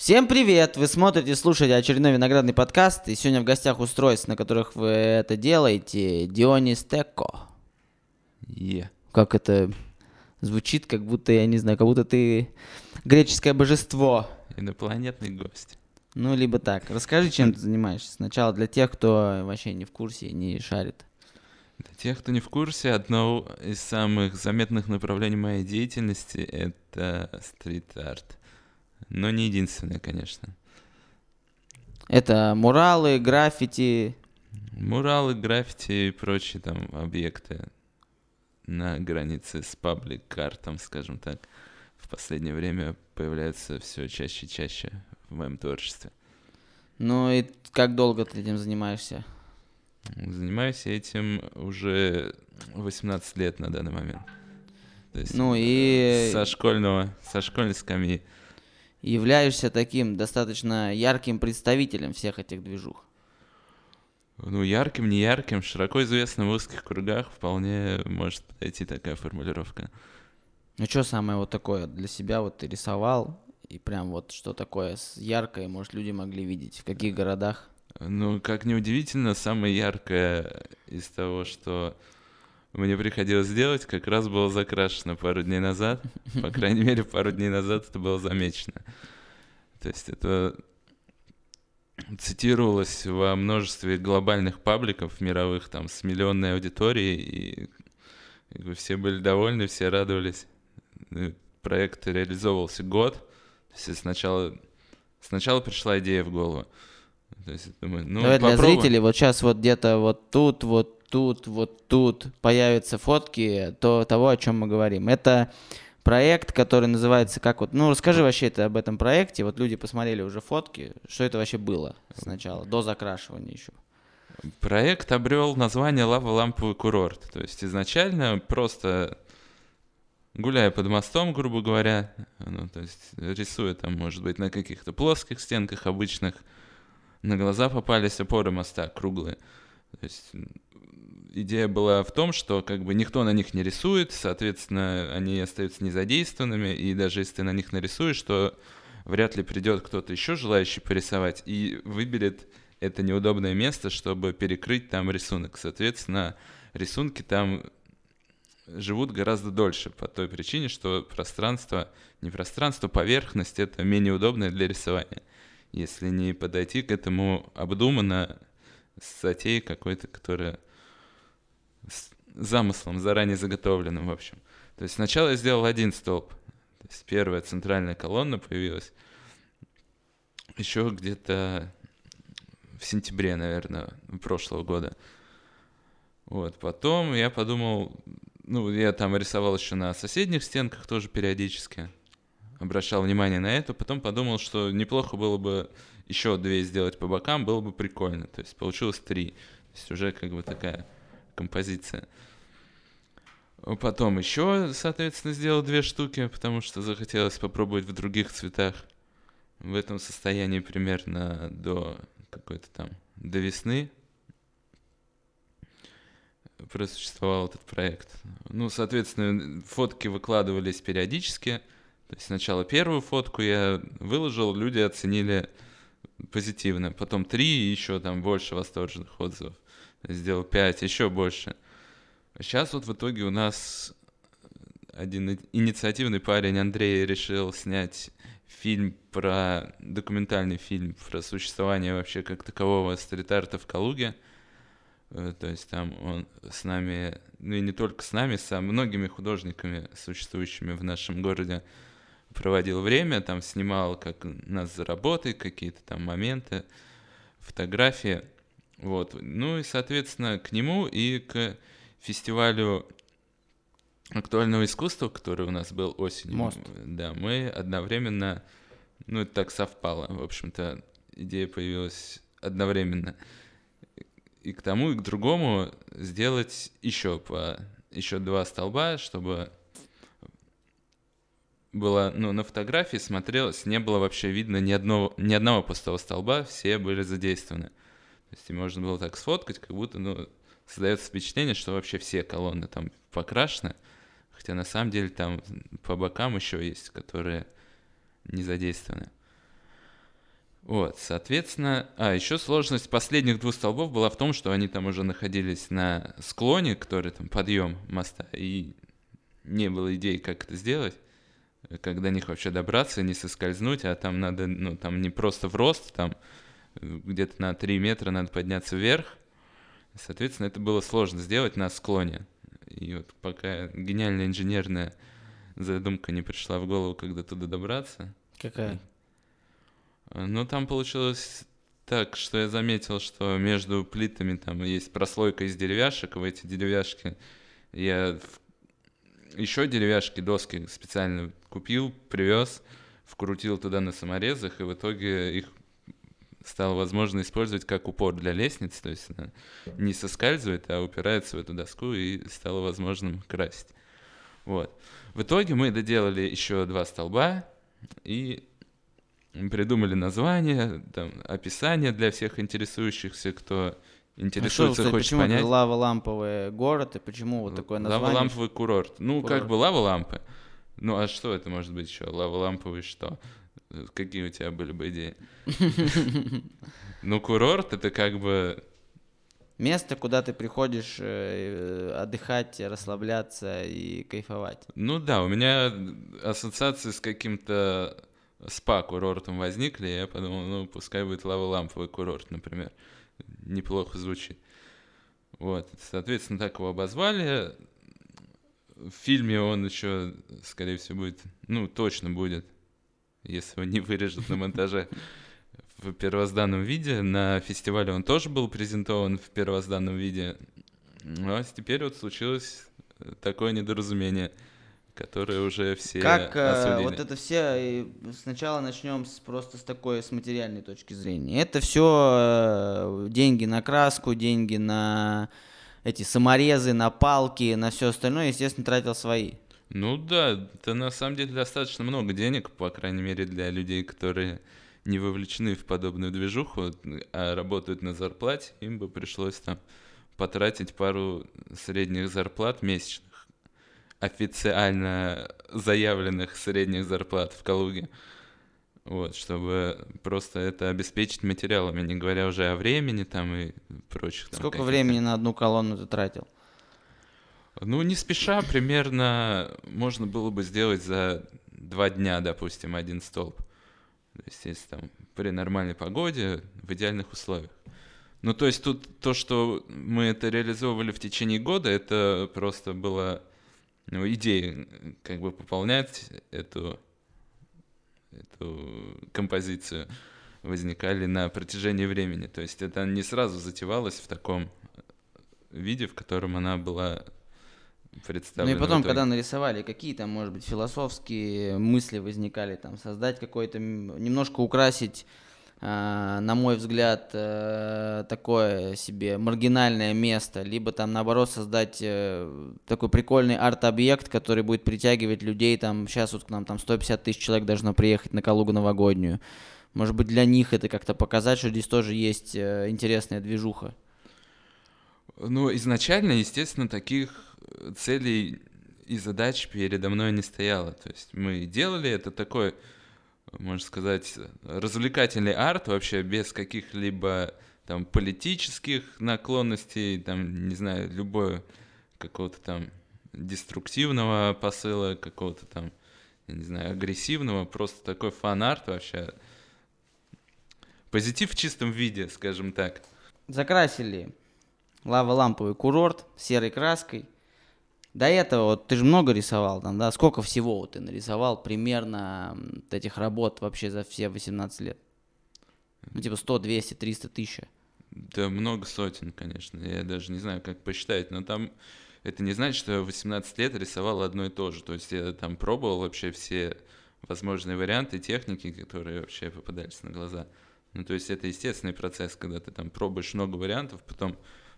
Всем привет! Вы смотрите и слушаете очередной виноградный подкаст. И сегодня в гостях устройств, на которых вы это делаете, Deonis Thekko. Как это звучит, как будто, я не знаю, как будто ты греческое божество. Инопланетный гость. Ну, либо так. Расскажи, чем ты занимаешься. Сначала для тех, кто вообще не в курсе, не шарит. Для тех, кто не в курсе, одно из самых заметных направлений моей деятельности — это стрит-арт. Но не единственное, конечно. Это муралы, граффити. Муралы, граффити и прочие там объекты на границе с паблик-артом, скажем так, в последнее время появляются все чаще и чаще в моем творчестве. Ну и как долго ты этим занимаешься? Занимаюсь этим уже 18 лет на данный момент. То есть ну и... со школьной скамьи. Являешься таким достаточно ярким представителем всех этих движух. Ну, ярким, не ярким, широко известным в узких кругах вполне может подойти такая формулировка. Ну, что самое вот такое для себя вот ты рисовал, и прям вот что такое яркое, может, люди могли видеть, в каких городах? Ну, как ни удивительно, самое яркое из того, что мне приходилось делать, как раз было закрашено пару дней назад. По крайней мере, пару дней назад это было замечено. То есть это цитировалось во множестве глобальных пабликов мировых, там, с миллионной аудиторией, и все были довольны, все радовались. Проект реализовывался год. То есть сначала пришла идея в голову. То есть, думаю, ну, давай попробуем. Для зрителей, вот сейчас вот где-то вот тут появятся фотки того, о чем мы говорим. Это проект, который называется как вот... Ну, расскажи вообще об этом проекте. Вот люди посмотрели уже фотки. Что это вообще было сначала, до закрашивания еще? Проект обрел название «Лава-Ламповый курорт». То есть изначально просто гуляя под мостом, грубо говоря, ну, то есть рисуя там, может быть, на каких-то плоских стенках обычных, на глаза попались опоры моста, круглые. То есть идея была в том, что как бы никто на них не рисует, соответственно, они остаются незадействованными, и даже если ты на них нарисуешь, то вряд ли придет кто-то еще желающий порисовать и выберет это неудобное место, чтобы перекрыть там рисунок. Соответственно, рисунки там живут гораздо дольше по той причине, что поверхность — это менее удобное для рисования, если не подойти к этому обдуманно, с затеей какой-то, которая с замыслом, заранее заготовленным, в общем. То есть сначала я сделал один столб. То есть первая центральная колонна появилась еще где-то в сентябре, наверное, прошлого года. Вот, потом я подумал, ну, я там рисовал еще на соседних стенках тоже периодически, обращал внимание на это, потом подумал, что неплохо было бы еще две сделать по бокам, было бы прикольно. То есть получилось три. То есть уже как бы такая композиция. Потом еще, соответственно, сделал две штуки, потому что захотелось попробовать в других цветах. В этом состоянии примерно до какой-то там, до весны просуществовал этот проект. Ну, соответственно, фотки выкладывались периодически. То есть сначала первую фотку я выложил, люди оценили позитивно. Потом 3, и еще там больше восторженных отзывов. Сделал 5, еще больше. Сейчас вот в итоге у нас один инициативный парень, Андрей, решил снять документальный фильм про существование вообще как такового стрит-арта в Калуге. То есть там он с нами, ну и не только с нами, со многими художниками, существующими в нашем городе, проводил время, там снимал, как нас за работой, какие-то там моменты, фотографии, вот. Ну и, соответственно, к нему и к фестивалю актуального искусства, который у нас был осенью. Мост. Да, мы одновременно, ну это так совпало, в общем-то, идея появилась одновременно. И к тому, и к другому сделать еще два столба, чтобы... было, ну, на фотографии смотрелось, не было вообще видно ни одного пустого столба, все были задействованы. То есть можно было так сфоткать, как будто, ну, создается впечатление, что вообще все колонны там покрашены, хотя на самом деле там по бокам еще есть, которые не задействованы. Вот, соответственно, еще сложность последних двух столбов была в том, что они там уже находились на склоне, который там подъем моста, и не было идей, как это сделать, как до них вообще добраться, не соскользнуть, а там надо, ну, там не просто в рост, там где-то на 3 метра надо подняться вверх. Соответственно, это было сложно сделать на склоне. И вот пока гениальная инженерная задумка не пришла в голову, когда туда добраться. Какая? Ну, там получилось так, что я заметил, что между плитами там есть прослойка из деревяшек, в эти деревяшки я еще деревяшки, доски специально купил, привез, вкрутил туда на саморезах, и в итоге их стало возможно использовать как упор для лестницы, то есть она не соскальзывает, а упирается в эту доску, и стало возможным красить. Вот. В итоге мы доделали еще 2 столба, и придумали название, там, описание для всех интересующихся, кто интересуется, кстати, хочет понять. Почему лава-ламповый город и почему вот такое название? Лава-ламповый курорт. Ну, курорт. Как бы лава-лампы. Ну, а что это может быть еще? Лава-ламповый что? Какие у тебя были бы идеи? Ну, курорт — это как бы... Место, куда ты приходишь отдыхать, расслабляться и кайфовать. Ну да, у меня ассоциации с каким-то... спа-курортом возникли, я подумал, ну, пускай будет лава-ламповый курорт, например. Неплохо звучит. Вот, соответственно, так его обозвали. В фильме он еще, скорее всего, будет, ну, точно будет, если его не вырежут на монтаже, в первозданном виде. На фестивале он тоже был презентован в первозданном виде. А теперь вот случилось такое недоразумение, которые уже все как, осудили. Вот это все, сначала начнем с материальной точки зрения. Это все деньги на краску, деньги на эти саморезы, на палки, на все остальное, естественно, тратил свои. Ну да, это на самом деле достаточно много денег, по крайней мере, для людей, которые не вовлечены в подобную движуху, а работают на зарплате, им бы пришлось там потратить пару средних зарплат месячно. Официально заявленных средних зарплат в Калуге, вот, чтобы просто это обеспечить материалами, не говоря уже о времени там и прочих. Сколько там времени на одну колонну ты тратил? Ну, не спеша, примерно можно было бы сделать за 2 дня, допустим, 1 столб. То есть, если там при нормальной погоде, в идеальных условиях. Ну, то есть тут то, что мы это реализовывали в течение года, это просто было... Ну, идея, как бы пополнять эту композицию, возникали на протяжении времени. То есть это не сразу затевалось в таком виде, в котором она была представлена. Ну и потом, когда нарисовали, какие там, может быть, философские мысли возникали, там, создать какой-то, немножко украсить, на мой взгляд, такое себе маргинальное место, либо там, наоборот, создать такой прикольный арт-объект, который будет притягивать людей, там, сейчас вот к нам там 150 тысяч человек должно приехать на Калугу новогоднюю. Может быть, для них это как-то показать, что здесь тоже есть интересная движуха. Ну, изначально, естественно, таких целей и задач передо мной не стояло. То есть мы делали это такое... можно сказать, развлекательный арт вообще без каких-либо там политических наклонностей, там, не знаю, любого какого-то там деструктивного посыла, какого-то там, я не знаю, агрессивного, просто такой фан-арт вообще. Позитив в чистом виде, скажем так. Закрасили лава-ламповый курорт серой краской. До этого вот ты же много рисовал там, да? Сколько всего вот ты нарисовал примерно этих работ вообще за все 18 лет? Ну, типа 100, 200, 300 тысяч. Да много сотен, конечно. Я даже не знаю, как посчитать. Но там это не значит, что я 18 лет рисовал одно и то же. То есть я там пробовал вообще все возможные варианты, техники, которые вообще попадались на глаза. Ну, то есть это естественный процесс, когда ты там пробуешь много вариантов, потом...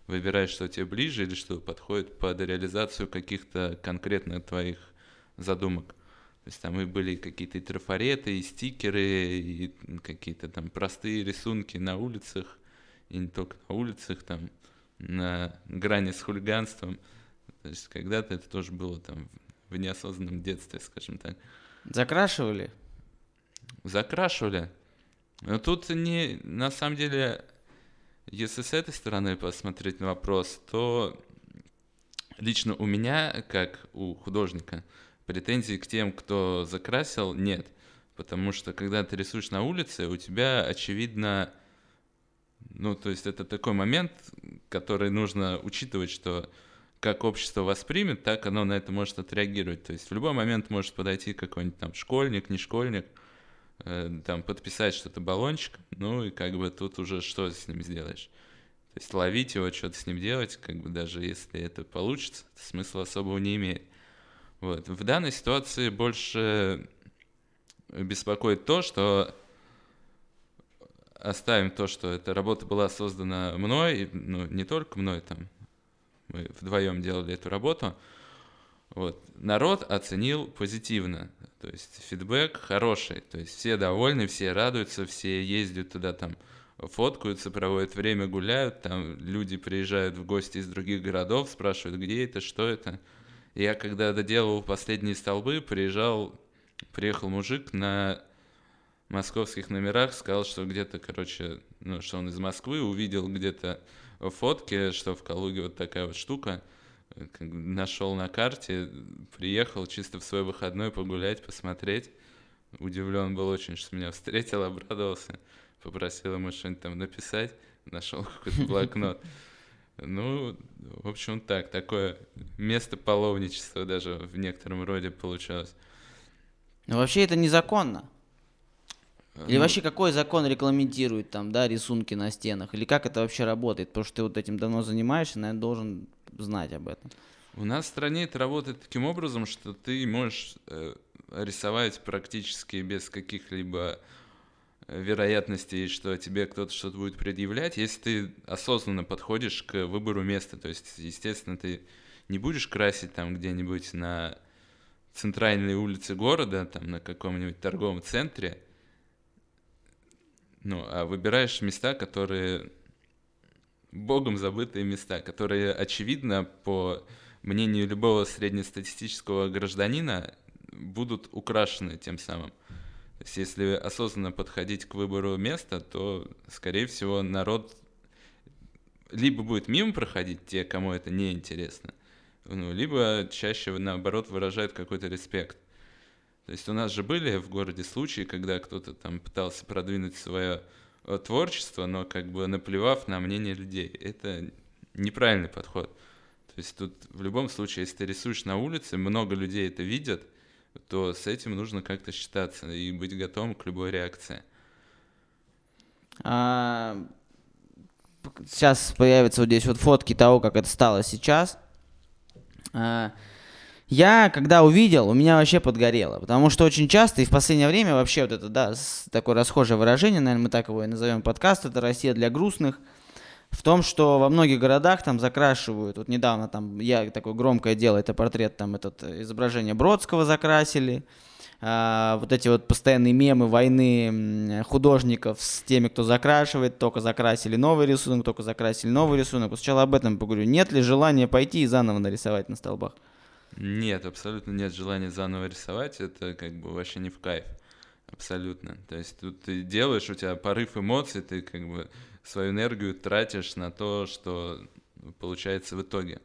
выбираешь, что тебе ближе или что подходит под реализацию каких-то конкретно твоих задумок. То есть там и были какие-то и трафареты, и стикеры, и какие-то там простые рисунки на улицах, и не только на улицах, там на грани с хулиганством. То есть когда-то это тоже было там в неосознанном детстве, скажем так. Закрашивали? Закрашивали. Но тут не, на самом деле, если с этой стороны посмотреть на вопрос, то лично у меня, как у художника, претензий к тем, кто закрасил, нет. Потому что, когда ты рисуешь на улице, у тебя, очевидно, ну, то есть это такой момент, который нужно учитывать, что как общество воспримет, так оно на это может отреагировать. То есть в любой момент может подойти какой-нибудь там школьник, не школьник, там подписать что-то баллончик, ну и как бы тут уже что с ним сделаешь. То есть ловить его, что-то с ним делать, как бы даже если это получится, смысла особого не имеет. Вот. В данной ситуации больше беспокоит то, что оставим то, что эта работа была создана мной, ну не только мной, там мы вдвоем делали эту работу. Вот. Народ оценил позитивно, то есть фидбэк хороший, то есть все довольны, все радуются, все ездят туда, там фоткаются, проводят время, гуляют, там люди приезжают в гости из других городов, спрашивают, где это, что это. Я когда доделывал последние столбы, приехал мужик на московских номерах, сказал, что где-то, что он из Москвы, увидел где-то фотки, что в Калуге вот такая вот штука, нашел на карте, приехал чисто в свой выходной погулять, посмотреть. Удивлен был очень, что меня встретил, обрадовался, попросил ему что-нибудь там написать, нашел какой-то блокнот. Ну, в общем, такое место паломничества даже в некотором роде получалось. Но вообще это незаконно. Или вообще какой закон регламентирует там, да, рисунки на стенах? Или как это вообще работает? Потому что ты вот этим давно занимаешься, наверное, должен знать об этом. У нас в стране это работает таким образом, что ты можешь рисовать практически без каких-либо вероятностей, что тебе кто-то что-то будет предъявлять, если ты осознанно подходишь к выбору места. То есть, естественно, ты не будешь красить там где-нибудь на центральной улице города, там на каком-нибудь торговом центре, ну, а выбираешь места, которые богом забытые места, которые, очевидно, по мнению любого среднестатистического гражданина, будут украшены тем самым. То есть, если осознанно подходить к выбору места, то, скорее всего, народ либо будет мимо проходить, те, кому это не интересно, ну, либо чаще, наоборот, выражает какой-то респект. То есть у нас же были в городе случаи, когда кто-то там пытался продвинуть свое творчество, но как бы наплевав на мнение людей. Это неправильный подход. То есть тут в любом случае, если ты рисуешь на улице, много людей это видят, то с этим нужно как-то считаться и быть готовым к любой реакции. Сейчас появятся вот здесь вот фотки того, как это стало сейчас. Я, когда увидел, у меня вообще подгорело, потому что очень часто и в последнее время вообще вот это, да, такое расхожее выражение, наверное, мы так его и назовем подкаст, это «Россия для грустных», в том, что во многих городах там закрашивают, вот недавно там я такое громкое дело, это портрет, там это изображение Бродского закрасили, вот эти вот постоянные мемы войны художников с теми, кто закрашивает, только закрасили новый рисунок, только закрасили новый рисунок. Вот сначала об этом поговорю, нет ли желания пойти и заново нарисовать на столбах? Нет, абсолютно нет желания заново рисовать, это как бы вообще не в кайф, абсолютно. То есть тут ты делаешь, у тебя порыв эмоций, ты как бы свою энергию тратишь на то, что получается в итоге.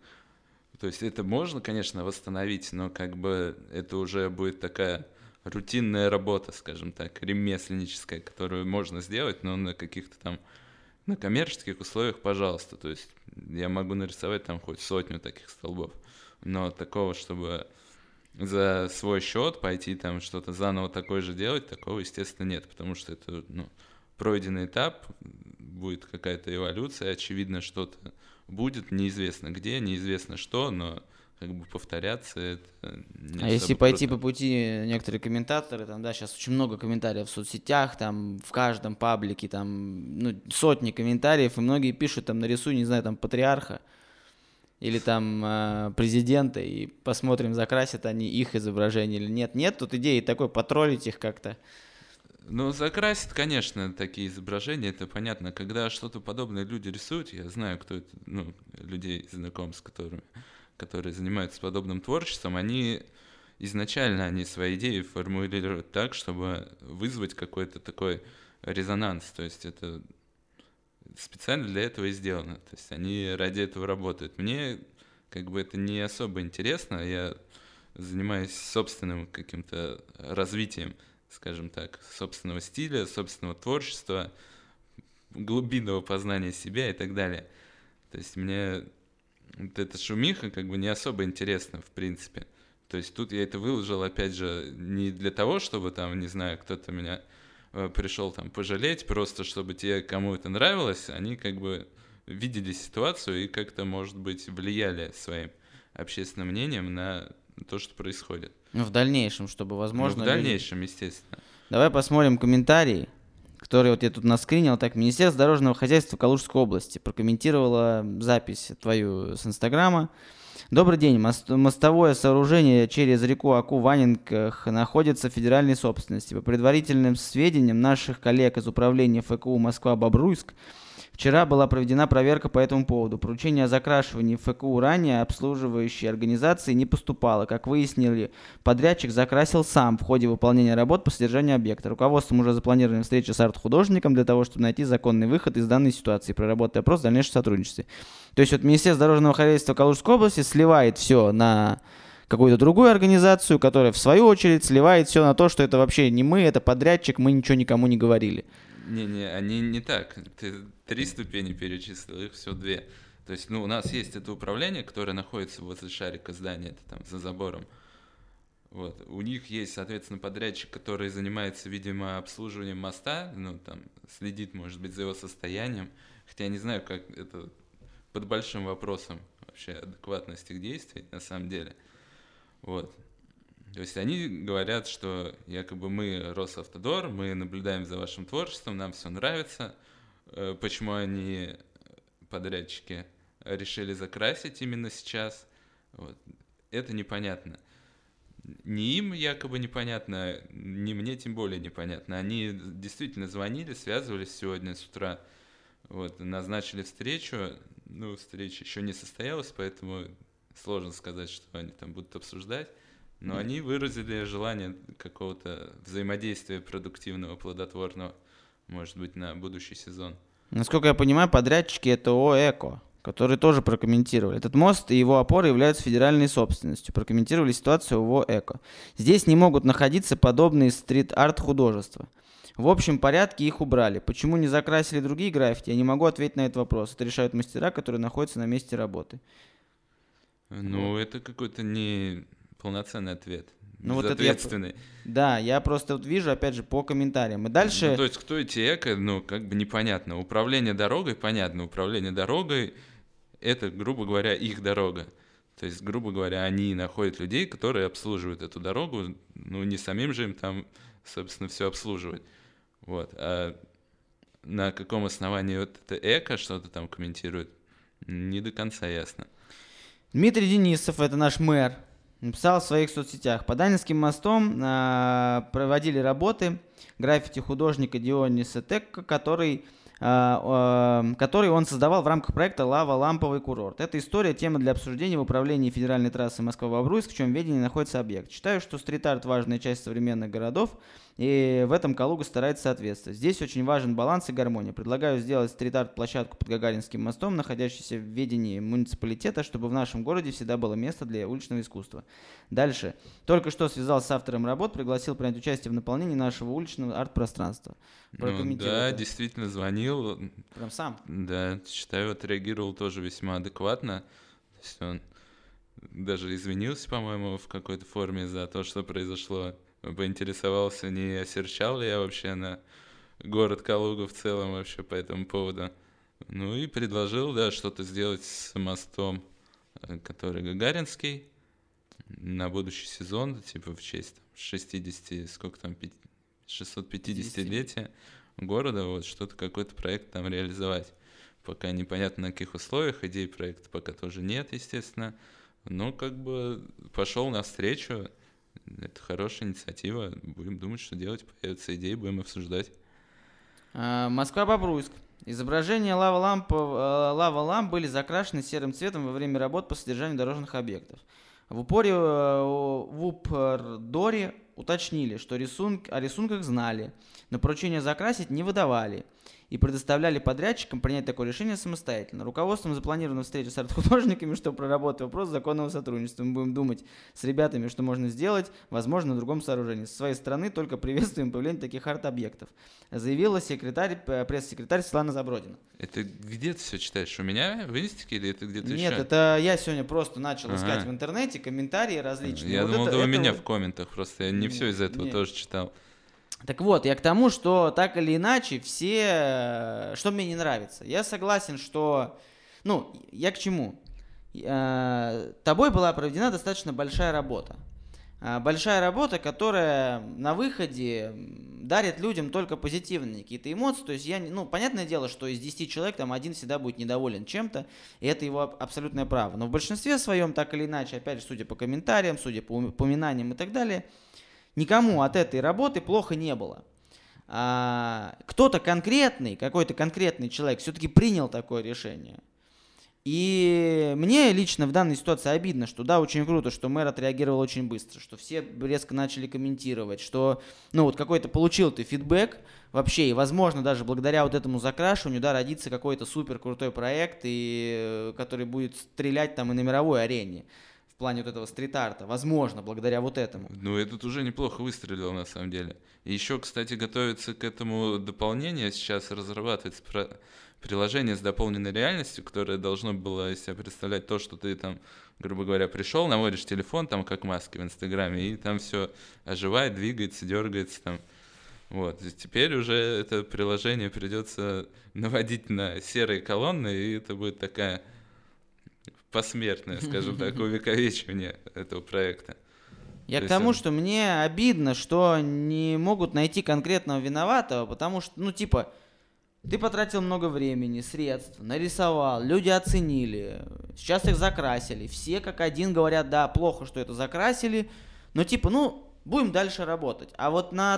То есть это можно, конечно, восстановить, но как бы это уже будет такая рутинная работа, скажем так, ремесленническая, которую можно сделать, но на каких-то там, на коммерческих условиях, пожалуйста. То есть я могу нарисовать там хоть 100 таких столбов. Но такого, чтобы за свой счет пойти там что-то заново такое же делать, такого, естественно, нет, потому что это, ну, пройденный этап, будет какая-то эволюция, очевидно, что-то будет, неизвестно где, неизвестно что, но как бы повторяться это не А если пойти круто. По пути некоторые комментаторы, там, да, сейчас очень много комментариев в соцсетях, там, в каждом паблике, там, ну, сотни комментариев, и многие пишут, там, нарисуй, не знаю, там, патриарха, или там президента, и посмотрим, закрасят они их изображение или нет. Нет тут идеи такой потроллить их как-то. Ну, закрасят, конечно, такие изображения, это понятно. Когда что-то подобное люди рисуют, я знаю, кто это, ну, людей, знаком с которыми, которые занимаются подобным творчеством, они изначально свои идеи формулируют так, чтобы вызвать какой-то такой резонанс, то есть это специально для этого и сделано, то есть они ради этого работают. Мне как бы это не особо интересно, я занимаюсь собственным каким-то развитием, скажем так, собственного стиля, собственного творчества, глубинного познания себя и так далее. То есть мне вот эта шумиха как бы не особо интересна, в принципе. То есть тут я это выложил, опять же, не для того, чтобы там, не знаю, кто-то меня пришел там пожалеть, просто чтобы те, кому это нравилось, они как бы видели ситуацию и как-то, может быть, влияли своим общественным мнением на то, что происходит. Ну, в дальнейшем, чтобы, возможно... Ну, в дальнейшем, естественно. Давай посмотрим комментарии, которые вот я тут наскринил. Так, Министерство дорожного хозяйства Калужской области прокомментировало запись твою с Инстаграма. Добрый день. Мостовое сооружение через реку Аку-Ваненках находится в федеральной собственности. По предварительным сведениям наших коллег из управления ФКУ Москва-Бобруйск, вчера была проведена проверка по этому поводу. Поручение о закрашивании в ФКУ ранее обслуживающей организации не поступало. Как выяснили, подрядчик закрасил сам в ходе выполнения работ по содержанию объекта. Руководством уже запланирована встреча с арт-художником для того, чтобы найти законный выход из данной ситуации, проработать опрос в дальнейшем сотрудничестве. То есть вот Министерство дорожного хозяйства Калужской области сливает все на какую-то другую организацию, которая в свою очередь сливает все на то, что это вообще не мы, это подрядчик, мы ничего никому не говорили. Не-не, они не так. Ты 3 ступени перечислил, их всего 2. То есть, ну, у нас есть это управление, которое находится возле шарика здания, это там за забором. Вот. У них есть, соответственно, подрядчик, который занимается, видимо, обслуживанием моста, ну, там, следит, может быть, за его состоянием. Хотя я не знаю, как это под большим вопросом вообще адекватность их действий на самом деле. Вот. То есть они говорят, что якобы мы Росавтодор, мы наблюдаем за вашим творчеством, нам все нравится. Почему они, подрядчики, решили закрасить именно сейчас? Вот. Это непонятно. Ни им якобы непонятно, ни мне тем более непонятно. Они действительно звонили, связывались сегодня с утра, вот, назначили встречу. Ну, встреча еще не состоялась, поэтому сложно сказать, что они там будут обсуждать. Но они выразили желание какого-то взаимодействия продуктивного, плодотворного, может быть, на будущий сезон. Насколько я понимаю, подрядчики — это ООО «Эко», которые тоже прокомментировали. Этот мост и его опоры являются федеральной собственностью. Прокомментировали ситуацию ООО «Эко». Здесь не могут находиться подобные стрит-арт-художества. В общем порядке их убрали. Почему не закрасили другие граффити, я не могу ответить на этот вопрос. Это решают мастера, которые находятся на месте работы. Ну, это какой-то не... полноценный ответ, ну, безответственный. Вот это я, да, я просто вот вижу, опять же, по комментариям. И дальше... Ну, то есть, кто эти эко, ну, как бы непонятно. Управление дорогой, понятно, управление дорогой — это, грубо говоря, их дорога. То есть, грубо говоря, они находят людей, которые обслуживают эту дорогу, ну, не самим же им там, собственно, все обслуживать. Вот. А на каком основании вот это эко что-то там комментирует, не до конца ясно. Дмитрий Денисов — это наш мэр. Написал в своих соцсетях. Под Анинским мостом проводили работы граффити художника Deonis Thekko, который он создавал в рамках проекта «Лава-Ламповый курорт». Эта история — тема для обсуждения в управлении федеральной трассы Москва-Бобруйск, в чьем ведении находится объект. Считаю, что стрит-арт — важная часть современных городов, и в этом Калуга старается соответствовать. Здесь очень важен баланс и гармония. Предлагаю сделать стрит-арт-площадку под Гагаринским мостом, находящуюся в ведении муниципалитета, чтобы в нашем городе всегда было место для уличного искусства. Дальше. Только что связался с автором работ, пригласил принять участие в наполнении нашего уличного арт-пространства. Ну, да, это. Действительно звонил. Прям сам? Да, считаю, отреагировал тоже весьма адекватно. То есть он даже извинился, по-моему, в какой-то форме за то, что произошло. Поинтересовался, не осерчал ли я вообще на город Калугу в целом вообще по этому поводу. Ну и предложил, да, что-то сделать с мостом, который Гагаринский, на будущий сезон, типа в честь 60, сколько там, 650-летия города, вот что-то, какой-то проект там реализовать. Пока непонятно на каких условиях, идей проекта пока тоже нет, естественно. Но как бы пошел навстречу. Это хорошая инициатива. Будем думать, что делать. Появятся идеи, будем обсуждать. Москва-Бобруйск. Изображения лава-ламп были закрашены серым цветом во время работ по содержанию дорожных объектов. В упордоре уточнили, что о рисунках знали, но поручение закрасить не выдавали и предоставляли подрядчикам принять такое решение самостоятельно. Руководством запланирована встреча с арт-художниками, чтобы проработать вопрос законного сотрудничества. Мы будем думать с ребятами, что можно сделать, возможно, на другом сооружении. Со своей стороны только приветствуем появление таких арт-объектов, заявила пресс-секретарь Светлана Забродина. Это где ты все читаешь? У меня в инстике или это где-то еще? Нет, это я сегодня просто начал искать в интернете комментарии различные. Я думал, это у меня в комментах просто, я не все из этого тоже читал. Так вот, я к тому, что так или иначе все... Что мне не нравится? Я согласен, что... Ну, я к чему? Тобой была проведена достаточно большая работа. Большая работа, которая на выходе дарит людям только позитивные какие-то эмоции. То есть, понятное дело, что из 10 человек там один всегда будет недоволен чем-то, и это его абсолютное право. Но в большинстве своем, так или иначе, опять же, судя по комментариям, судя по упоминаниям и так далее... Никому от этой работы плохо не было. Кто-то конкретный, какой-то конкретный человек все-таки принял такое решение. И мне лично в данной ситуации обидно, что да, очень круто, что мэр отреагировал очень быстро, что все резко начали комментировать, что какой-то получил ты фидбэк вообще, и возможно даже благодаря вот этому закрашиванию, да, родится какой-то супер крутой проект, который будет стрелять там и на мировой арене. В плане вот этого стрит-арта, возможно, благодаря вот этому. Ну, этот уже неплохо выстрелил, на самом деле. И еще, кстати, готовится к этому дополнение. Сейчас разрабатывается приложение с дополненной реальностью, которое должно было из себя представлять то, что ты там, грубо говоря, пришел, наводишь телефон, там, как маски в Инстаграме, и там все оживает, двигается, дергается там. Вот, и теперь уже это приложение придется наводить на серые колонны, и это будет такая... посмертное, скажем так, увековечивание этого проекта. Я к тому, что мне обидно, что не могут найти конкретного виноватого, потому что, ты потратил много времени, средств, нарисовал, люди оценили, сейчас их закрасили, все как один говорят, да, плохо, что это закрасили, но будем дальше работать. А вот на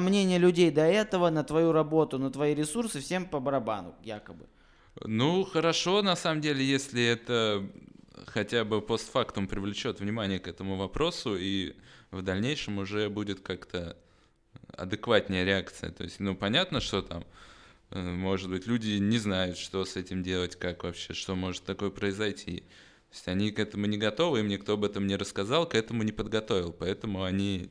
мнение людей до этого, на твою работу, на твои ресурсы, всем по барабану, якобы. Ну, хорошо, на самом деле, если это хотя бы постфактум привлечет внимание к этому вопросу, и в дальнейшем уже будет как-то адекватнее реакция. То есть, понятно, что там, может быть, люди не знают, что с этим делать, как вообще, что может такое произойти. То есть, они к этому не готовы, им никто об этом не рассказал, к этому не подготовил, поэтому они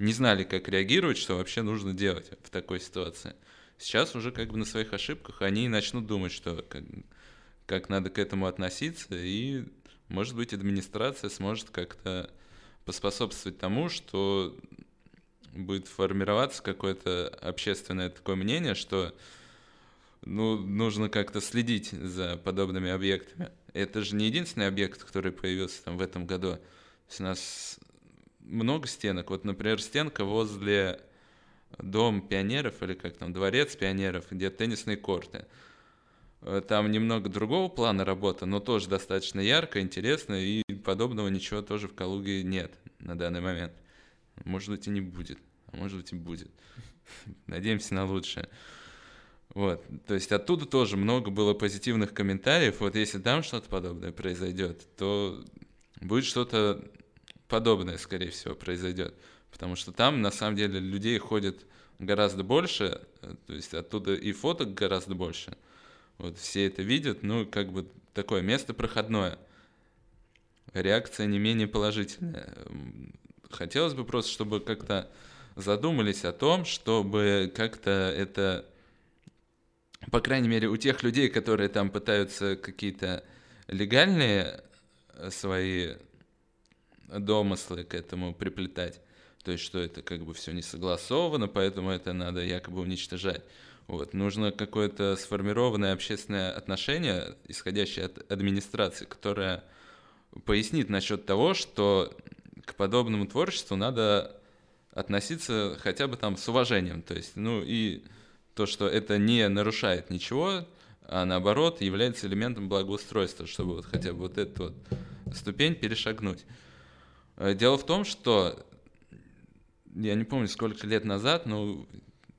не знали, как реагировать, что вообще нужно делать в такой ситуации. Сейчас уже как бы на своих ошибках они начнут думать, что как надо к этому относиться, и, может быть, администрация сможет как-то поспособствовать тому, что будет формироваться какое-то общественное такое мнение, что нужно как-то следить за подобными объектами. Это же не единственный объект, который появился там в этом году. У нас много стенок. Вот, например, стенка возле... Дом пионеров или как там, дворец пионеров, где теннисные корты. Там немного другого плана работа, но тоже достаточно ярко, интересно, и подобного ничего тоже в Калуге нет на данный момент. Может быть, и не будет, а может быть, и будет. Надеемся на лучшее. Вот, то есть оттуда тоже много было позитивных комментариев. Вот если там что-то подобное произойдет, то будет что-то подобное, скорее всего, произойдет. Потому что там, на самом деле, людей ходит гораздо больше, то есть оттуда и фоток гораздо больше. Вот все это видят, как бы такое место проходное. Реакция не менее положительная. Хотелось бы просто, чтобы как-то задумались о том, чтобы как-то это, по крайней мере, у тех людей, которые там пытаются какие-то легальные свои домыслы к этому приплетать, то есть, что это как бы все не согласовано, поэтому это надо якобы уничтожать. Вот. Нужно какое-то сформированное общественное отношение, исходящее от администрации, которое пояснит насчет того, что к подобному творчеству надо относиться хотя бы там с уважением. То есть, и то, что это не нарушает ничего, а наоборот является элементом благоустройства, чтобы вот хотя бы вот эту вот ступень перешагнуть. Дело в том, что я не помню, сколько лет назад, но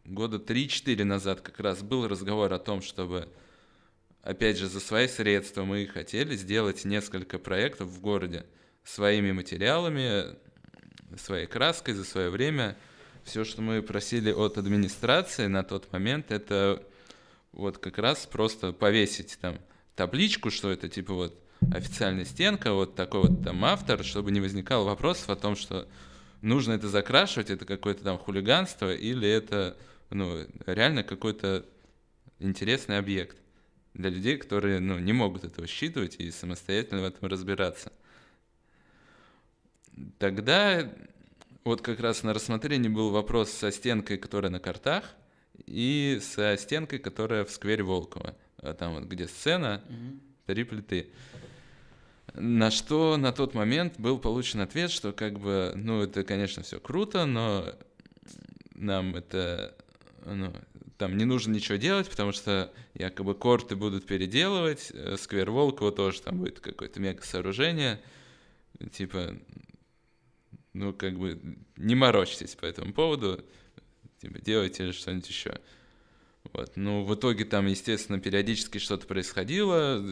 года 3-4 назад как раз был разговор о том, чтобы, опять же, за свои средства мы хотели сделать несколько проектов в городе своими материалами, своей краской за свое время. Все, что мы просили от администрации на тот момент, это вот как раз просто повесить там табличку, что это типа вот официальная стенка, вот такой вот там автор, чтобы не возникало вопросов о том, что нужно это закрашивать, это какое-то там хулиганство или это, ну, реально какой-то интересный объект для людей, которые, ну, не могут этого считывать и самостоятельно в этом разбираться. Тогда вот как раз на рассмотрении был вопрос со стенкой, которая на картах, и со стенкой, которая в сквере Волкова, там вот где сцена, три плиты. На что на тот момент был получен ответ, что как бы, ну, это, конечно, все круто, но нам это, ну, там не нужно ничего делать, потому что якобы корты будут переделывать, сквер Волкова тоже там будет какое-то мега-сооружение, типа, ну, как бы не морочьтесь по этому поводу, типа, делайте что-нибудь еще. Вот. Ну, в итоге там, естественно, периодически что-то происходило,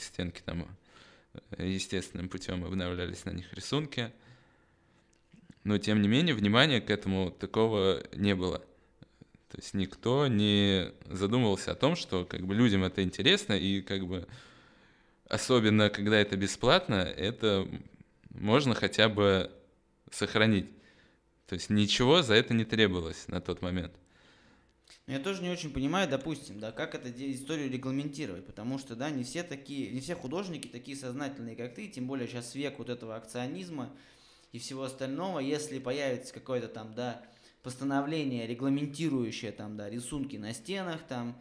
стенки там естественным путем обновлялись на них рисунки, но, тем не менее, внимания к этому такого не было. То есть никто не задумывался о том, что как бы людям это интересно, и как бы особенно, когда это бесплатно, это можно хотя бы сохранить. То есть ничего за это не требовалось на тот момент. Я тоже не очень понимаю, допустим, да, как эту историю регламентировать, потому что, да, не все художники такие сознательные, как ты, тем более сейчас век вот этого акционизма и всего остального. Если появится какое-то там, да, постановление, регламентирующее там, да, рисунки на стенах, там,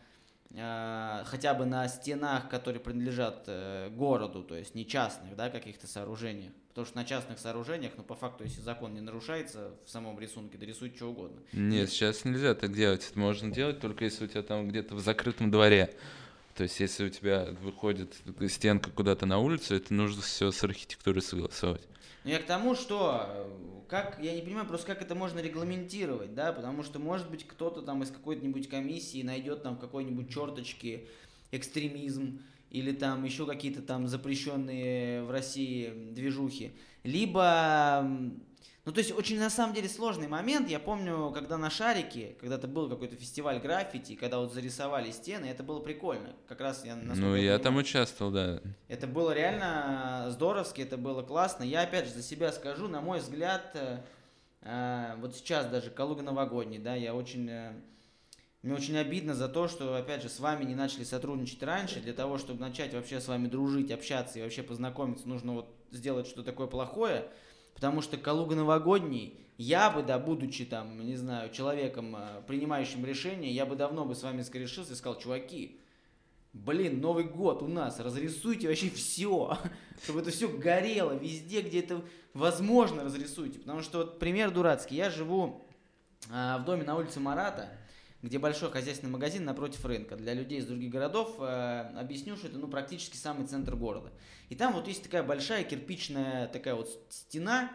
хотя бы на стенах, которые принадлежат городу, то есть не частных, да, каких-то сооружениях. Потому что на частных сооружениях, ну, по факту, если закон не нарушается в самом рисунке, да рисуй что угодно. Нет, сейчас нельзя так делать. Это можно делать только если у тебя там где-то в закрытом дворе. То есть если у тебя выходит стенка куда-то на улицу, это нужно все с архитектурой согласовать. Ну, я к тому, что я не понимаю просто, как это можно регламентировать, да, потому что, может быть, кто-то там из какой-нибудь комиссии найдет там в какой-нибудь черточке экстремизм, или там еще какие-то там запрещенные в России движухи. Либо, ну, то есть очень на самом деле сложный момент. Я помню, когда на Шарике, когда-то был какой-то фестиваль граффити, когда вот зарисовали стены, это было прикольно. Как раз я, насколько я понимаю, там участвовал, да. Это было реально здоровски, это было классно. Я опять же за себя скажу, на мой взгляд, вот сейчас даже Калуга новогодний, да, мне очень обидно за то, что, опять же, с вами не начали сотрудничать раньше. Для того, чтобы начать вообще с вами дружить, общаться и вообще познакомиться, нужно вот сделать что-то такое плохое. Потому что Калуга новогодний, я бы, да, будучи там, не знаю, человеком, принимающим решения, я бы давно бы с вами скорешился и сказал: чуваки, блин, Новый год у нас, разрисуйте вообще все, чтобы это все горело везде, где это возможно, разрисуйте. Потому что, вот, пример дурацкий, я живу в доме на улице Марата, где большой хозяйственный магазин напротив рынка. Для людей из других городов объясню, что это, ну, практически самый центр города. И там вот есть такая большая кирпичная такая вот стена,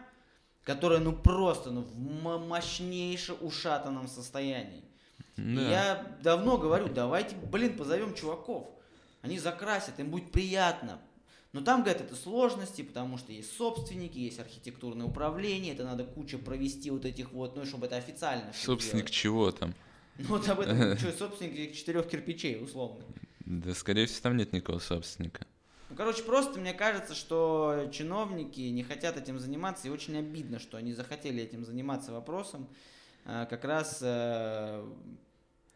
которая, ну, просто, ну, в мощнейше ушатанном состоянии. Да. И я давно говорю: давайте, блин, позовем чуваков. Они закрасят, им будет приятно. Но там, говорят, это сложности, потому что есть собственники, есть архитектурное управление, это надо куча провести вот этих вот, ну, чтобы это официально. Собственник чего там? Ну вот об этом, что, собственник 4 кирпичей, условно. Да, скорее всего, там нет никакого собственника. Ну, короче, просто мне кажется, что чиновники не хотят этим заниматься, и очень обидно, что они захотели этим заниматься вопросом как раз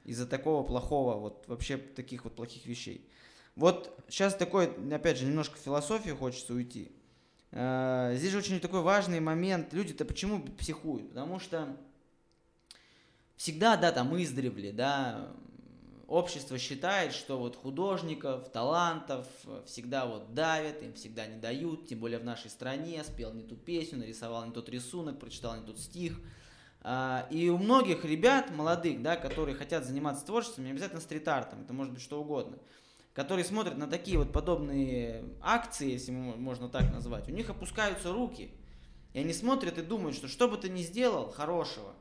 из-за такого плохого, вот вообще таких вот плохих вещей. Вот сейчас такой, опять же, немножко в философию хочется уйти. Здесь же очень такой важный момент. Люди-то почему психуют? Потому что всегда, да, там издревле, да, общество считает, что вот художников, талантов всегда вот давят, им всегда не дают, тем более в нашей стране, спел не ту песню, нарисовал не тот рисунок, прочитал не тот стих. И у многих ребят, молодых, да, которые хотят заниматься творчеством, не обязательно стрит-артом, это может быть что угодно, которые смотрят на такие вот подобные акции, если можно так назвать, у них опускаются руки, и они смотрят и думают, что что бы ты ни сделал хорошего,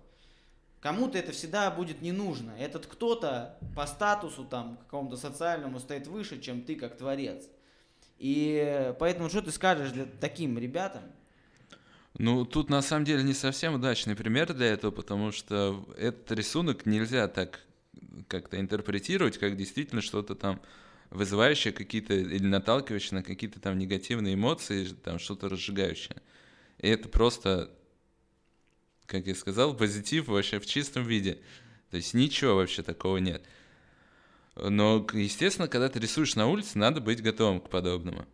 кому-то это всегда будет не нужно. Этот кто-то по статусу там какому-то социальному стоит выше, чем ты как творец. И поэтому что ты скажешь для таким ребятам? Ну, тут на самом деле не совсем удачный пример для этого, потому что этот рисунок нельзя так как-то интерпретировать, как действительно что-то там вызывающее какие-то или наталкивающее на какие-то там негативные эмоции, там что-то разжигающее. И это просто, как я сказал, позитив вообще в чистом виде. То есть ничего вообще такого нет. Но, естественно, когда ты рисуешь на улице, надо быть готовым к подобному.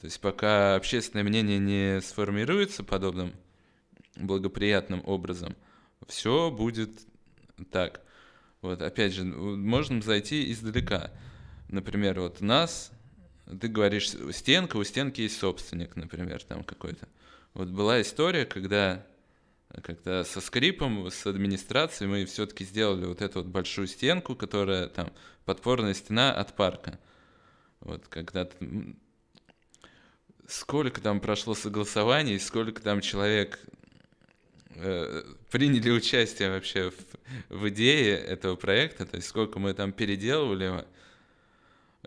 То есть пока общественное мнение не сформируется подобным благоприятным образом, все будет так. Вот, опять же, можно зайти издалека. Например, вот у нас, ты говоришь, стенка, у стенки есть собственник, например, там какой-то. Вот была история, когда как-то со скрипом, с администрацией мы все-таки сделали вот эту вот большую стенку, которая там подпорная стена от парка. Вот когда-то... Сколько там прошло согласований, сколько там человек приняли участие вообще в идее этого проекта, то есть сколько мы там переделывали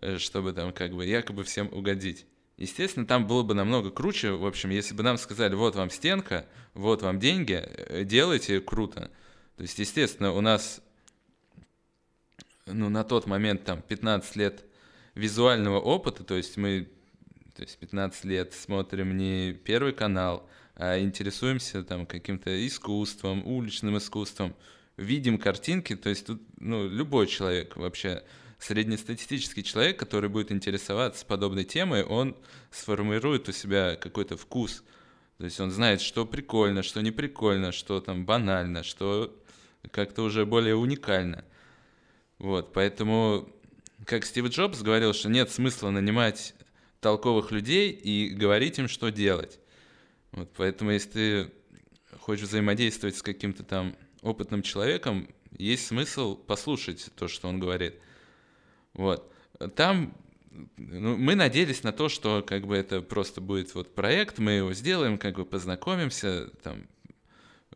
его, чтобы там как бы якобы всем угодить. Естественно, там было бы намного круче, в общем, если бы нам сказали, вот вам стенка, вот вам деньги, делайте круто. То есть, естественно, у нас на тот момент там 15 лет визуального опыта, то есть мы... То есть 15 лет смотрим не Первый канал, а интересуемся там каким-то искусством, уличным искусством, видим картинки. То есть тут любой человек вообще, среднестатистический человек, который будет интересоваться подобной темой, он сформирует у себя какой-то вкус. То есть он знает, что прикольно, что не прикольно, что там банально, что как-то уже более уникально. Вот, поэтому, как Стив Джобс говорил, что нет смысла нанимать толковых людей и говорить им, что делать. Вот, поэтому, если ты хочешь взаимодействовать с каким-то там опытным человеком, есть смысл послушать то, что он говорит. Вот. Там мы надеялись на то, что как бы это просто будет вот проект, мы его сделаем, как бы познакомимся, там,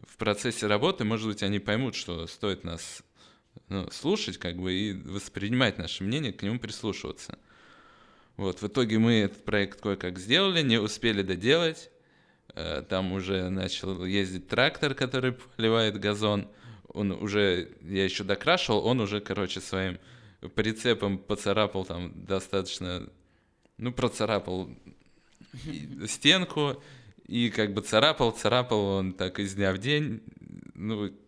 в процессе работы, может быть, они поймут, что стоит нас слушать, как бы, и воспринимать наше мнение, к нему прислушиваться. Вот, в итоге мы этот проект кое-как сделали, не успели доделать. Там уже начал ездить трактор, который поливает газон. Он уже, я еще докрашивал, он уже, своим прицепом поцарапал там достаточно... Процарапал стенку и как бы царапал он так из дня в день.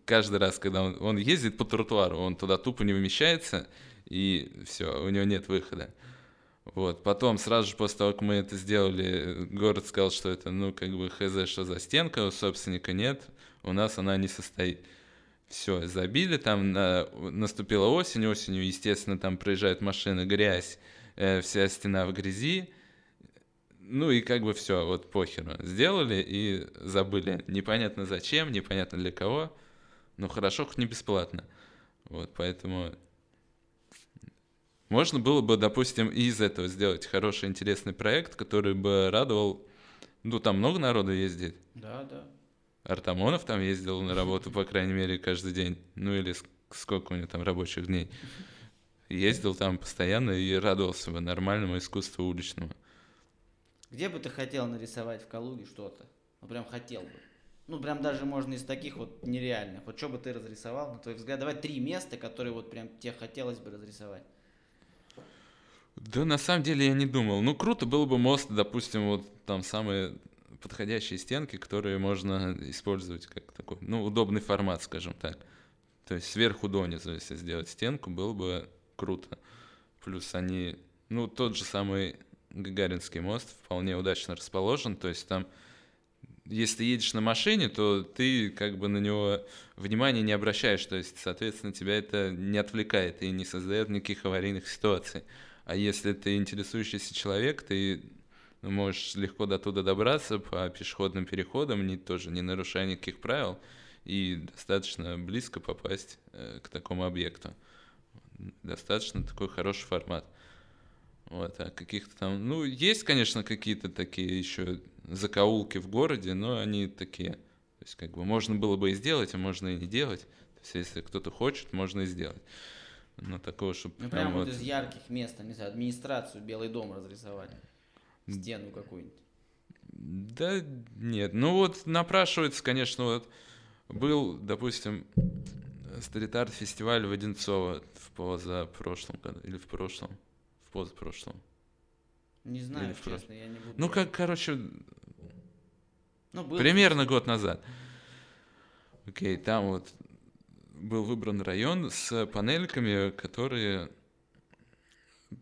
Каждый раз, когда он ездит по тротуару, он туда тупо не вмещается, и все, у него нет выхода. Вот, потом, сразу же после того, как мы это сделали, город сказал, что это, хз, что за стенка, у собственника нет, у нас она не состоит. Все, забили, там наступила осенью, естественно, там проезжает машина, грязь, вся стена в грязи, и все, вот похеру. Сделали и забыли, непонятно зачем, непонятно для кого, но хорошо, хоть не бесплатно. Вот, поэтому... Можно было бы, допустим, и из этого сделать хороший, интересный проект, который бы радовал... Там много народу ездит. Да. Артамонов там ездил на работу, по крайней мере, каждый день. Или сколько у него там рабочих дней. Ездил там постоянно и радовался бы нормальному искусству уличному. Где бы ты хотел нарисовать в Калуге что-то? Прям хотел бы. Прям даже можно из таких вот нереальных. Вот что бы ты разрисовал, на твой взгляд? Давай 3 места, которые вот прям тебе хотелось бы разрисовать. Да, на самом деле я не думал. Круто было бы мост, допустим, вот там самые подходящие стенки, которые можно использовать как такой, удобный формат, скажем так. То есть сверху донизу, если сделать стенку, было бы круто. Плюс они, тот же самый Гагаринский мост вполне удачно расположен, то есть там, если ты едешь на машине, то ты как бы на него внимания не обращаешь, то есть, соответственно, тебя это не отвлекает и не создает никаких аварийных ситуаций. А если ты интересующийся человек, ты можешь легко до туда добраться по пешеходным переходам, не нарушая никаких правил, и достаточно близко попасть к такому объекту. Достаточно такой хороший формат. Вот, а каких-то там... есть, конечно, какие-то такие еще закоулки в городе, но они такие. То есть можно было бы и сделать, а можно и не делать. То есть если кто-то хочет, можно и сделать. Такого, чтобы... прям вот из ярких мест, не знаю, администрацию, Белый дом разрисовать, стену какую-нибудь. Да нет, ну вот напрашивается, конечно, вот был, допустим, стрит-арт-фестиваль в Одинцово в позапрошлом году, или в позапрошлом. Не знаю, честно, я не буду... Ну, как, короче, примерно год назад. Окей, там вот был выбран район с панельками, которые...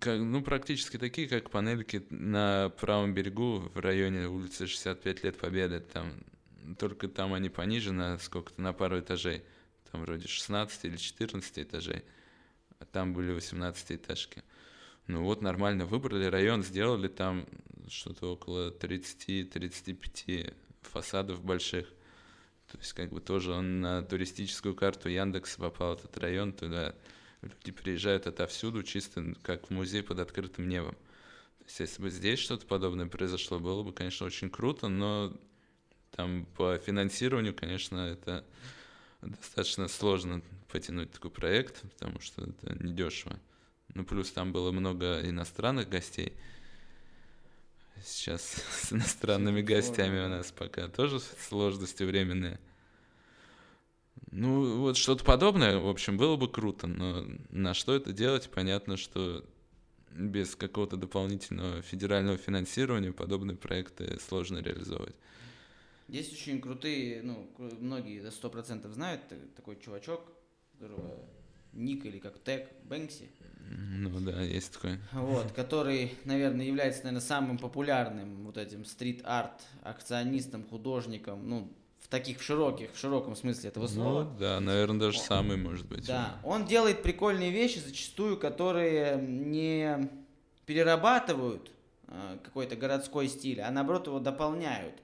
Как, ну, практически такие, как панельки на правом берегу в районе улицы 65 лет Победы. Там, только там они пониже на сколько-то, на пару этажей. Там вроде 16 или 14 этажей, а там были 18-этажки. Ну вот нормально выбрали район, сделали там что-то около 30-35 фасадов больших. То есть как бы тоже он на туристическую карту Яндекса попал, этот район туда... Люди приезжают отовсюду, чисто как в музей под открытым небом. То есть, если бы здесь что-то подобное произошло, было бы, конечно, очень круто, но там по финансированию, конечно, это достаточно сложно потянуть такой проект, потому что это недешево. Ну, плюс там было много иностранных гостей. Сейчас с иностранными гостями у нас пока тоже сложности временные. Ну, вот что-то подобное, в общем, было бы круто, но на что это делать, понятно, что без какого-то дополнительного федерального финансирования подобные проекты сложно реализовывать. Есть очень крутые, ну, многие до 100% знают, такой чувачок, которого ник или как тег, Бэнкси. Ну да, есть такой. Вот, который, наверное, является, наверное, самым популярным вот этим стрит-арт, акционистом, художником, ну, таких в широком смысле этого слова. Ну, да, наверное, даже он, самый, может быть. Да, он делает прикольные вещи, зачастую, которые не перерабатывают какой-то городской стиль, а наоборот его дополняют.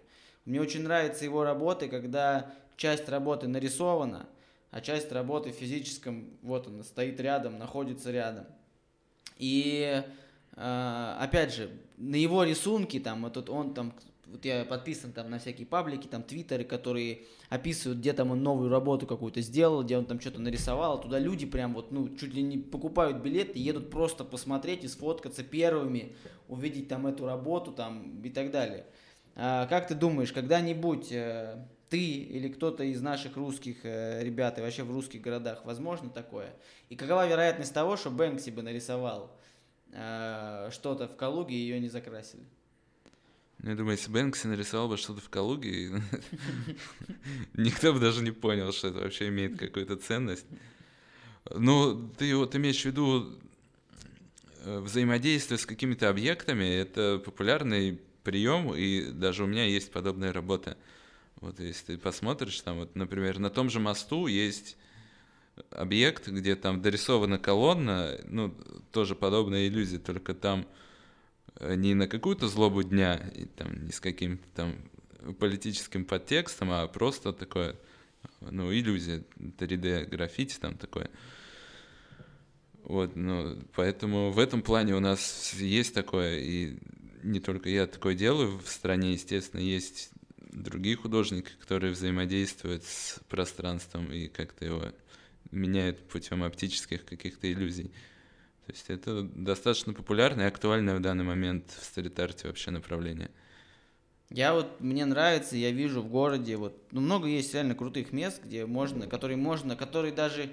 Мне очень нравятся его работы, когда часть работы нарисована, а часть работы в физическом, вот она стоит рядом, находится рядом. И, опять же, на его рисунки, там, этот, он там... Вот я подписан там на всякие паблики, там твиттеры, которые описывают, где там он новую работу какую-то сделал, где он там что-то нарисовал. Туда люди прям вот, ну, чуть ли не покупают билеты, едут просто посмотреть и сфоткаться первыми, увидеть там эту работу там и так далее. А как ты думаешь, когда-нибудь ты или кто-то из наших русских ребят и вообще в русских городах, возможно такое? И какова вероятность того, что Бэнкси бы нарисовал что-то в Калуге и ее не закрасили? Ну, я думаю, если Бэнкси нарисовал бы что-то в Калуге, никто бы даже не понял, что это вообще имеет какую-то ценность. Ну, ты вот имеешь в виду взаимодействие с какими-то объектами, это популярный прием, и даже у меня есть подобная работа. Вот если ты посмотришь, там, вот, например, на том же мосту есть объект, где там дорисована колонна, ну, тоже подобная иллюзия, только там... не на какую-то злобу дня, и, там, не с каким-то там политическим подтекстом, а просто такое, ну, иллюзия, 3D-граффити там такое. Вот, ну, поэтому в этом плане у нас есть такое, и не только я такое делаю, в стране, естественно, есть другие художники, которые взаимодействуют с пространством и как-то его меняют путем оптических каких-то иллюзий. То есть это достаточно популярное и актуальное в данный момент в стрит-арте вообще направление. Я вот, мне нравится, я вижу в городе, вот, ну, много есть реально крутых мест, где можно, которые даже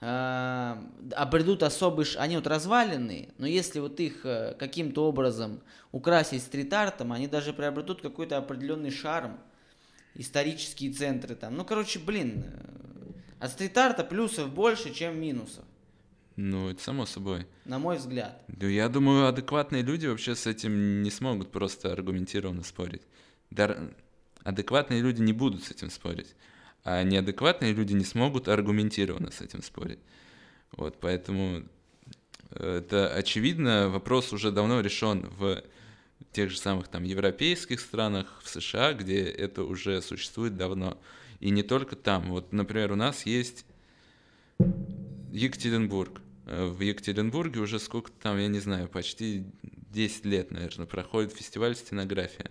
обретут особый, они вот развалены, но если вот их каким-то образом украсить стрит-артом, они даже приобретут какой-то определенный шарм, исторические центры там. Ну, короче, блин, от стрит-арта плюсов больше, чем минусов. Ну, это само собой. На мой взгляд. Ну, я думаю, адекватные люди вообще с этим не смогут просто аргументированно спорить. Адекватные люди не будут с этим спорить, а неадекватные люди не смогут аргументированно с этим спорить. Вот, поэтому это очевидно, вопрос уже давно решен в тех же самых там европейских странах, в США, где это уже существует давно. И не только там. Вот, например, у нас есть Екатеринбург. В Екатеринбурге уже сколько там, я не знаю, почти 10 лет, наверное, проходит фестиваль «Стенография».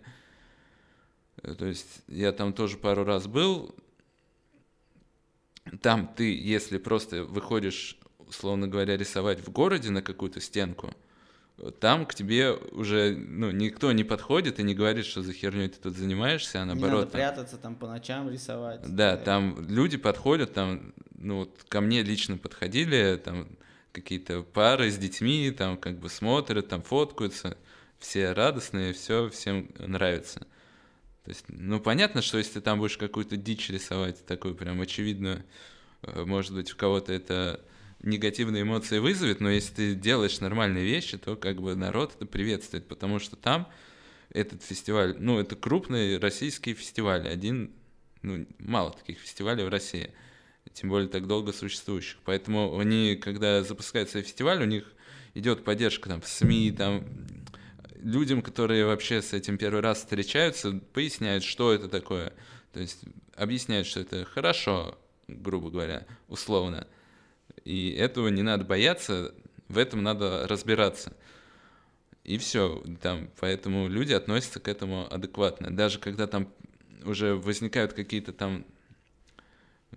То есть я там тоже пару раз был. Там ты, если просто выходишь, условно говоря, рисовать в городе на какую-то стенку, там к тебе уже никто не подходит и не говорит, что за херню ты тут занимаешься, а наоборот... Не надо прятаться, там по ночам рисовать. Да, там люди подходят, там, ко мне лично подходили, там какие-то пары с детьми, там как бы смотрят, там фоткаются, все радостные, все всем нравится. То есть, понятно, что если ты там будешь какую-то дичь рисовать, такую прям очевидную, может быть, у кого-то это... негативные эмоции вызовет, но если ты делаешь нормальные вещи, то как бы народ это приветствует, потому что там этот фестиваль, это крупные российские фестивали, мало таких фестивалей в России, тем более так долго существующих, поэтому они, когда запускают свой фестиваль, у них идет поддержка там в СМИ, там людям, которые вообще с этим первый раз встречаются, поясняют, что это такое, то есть объясняют, что это хорошо, грубо говоря, условно. И этого не надо бояться, в этом надо разбираться. И все. Поэтому люди относятся к этому адекватно. Даже когда там уже возникают какие-то там,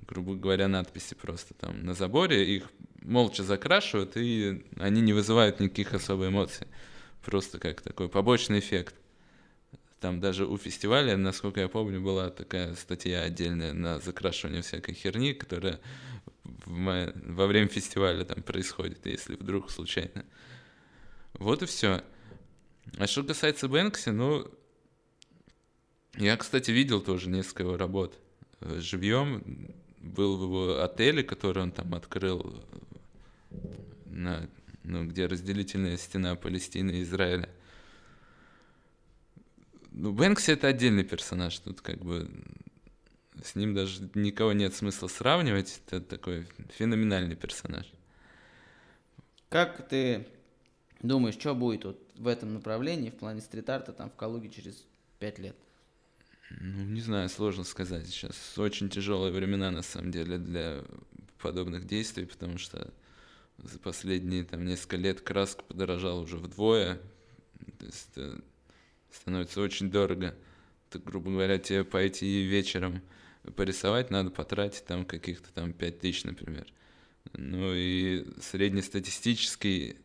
грубо говоря, надписи просто там на заборе, их молча закрашивают, и они не вызывают никаких особых эмоций. Просто как такой побочный эффект. Там даже у фестиваля, насколько я помню, была такая статья отдельная на закрашивание всякой херни, которая во время фестиваля там происходит, если вдруг случайно. Вот и все. А что касается Бэнкси, я, кстати, видел тоже несколько его работ живьем. Был в его отеле, который он там открыл, где разделительная стена Палестины и Израиля. Бэнкси — это отдельный персонаж, тут как бы... С ним даже никого нет смысла сравнивать. Это такой феноменальный персонаж. Как ты думаешь, что будет в этом направлении в плане стрит-арта в Калуге через 5 лет? Не знаю, сложно сказать. Сейчас очень тяжелые времена, на самом деле, для подобных действий, потому что за последние несколько лет краска подорожала уже вдвое. То есть это становится очень дорого. Ты, грубо говоря, тебе пойти вечером порисовать, надо потратить там каких-то 5000, например. И среднестатистический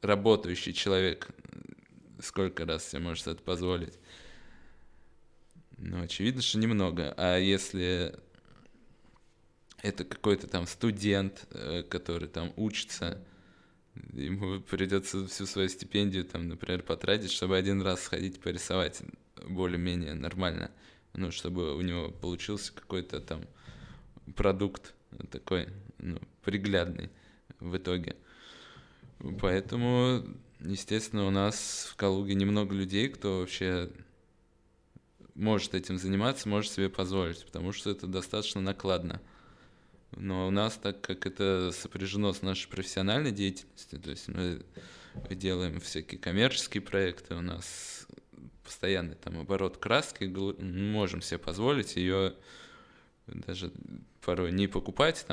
работающий человек сколько раз себе может это позволить? Очевидно, что немного. А если это какой-то студент, который учится, ему придется всю свою стипендию, например, потратить, чтобы один раз сходить порисовать более-менее нормально, чтобы у него получился какой-то продукт такой, приглядный в итоге. Поэтому, естественно, у нас в Калуге немного людей, кто вообще может этим заниматься, может себе позволить, потому что это достаточно накладно. Но у нас, так как это сопряжено с нашей профессиональной деятельностью, то есть мы делаем всякие коммерческие проекты, у нас постоянный оборот краски, можем себе позволить ее даже порой не покупать,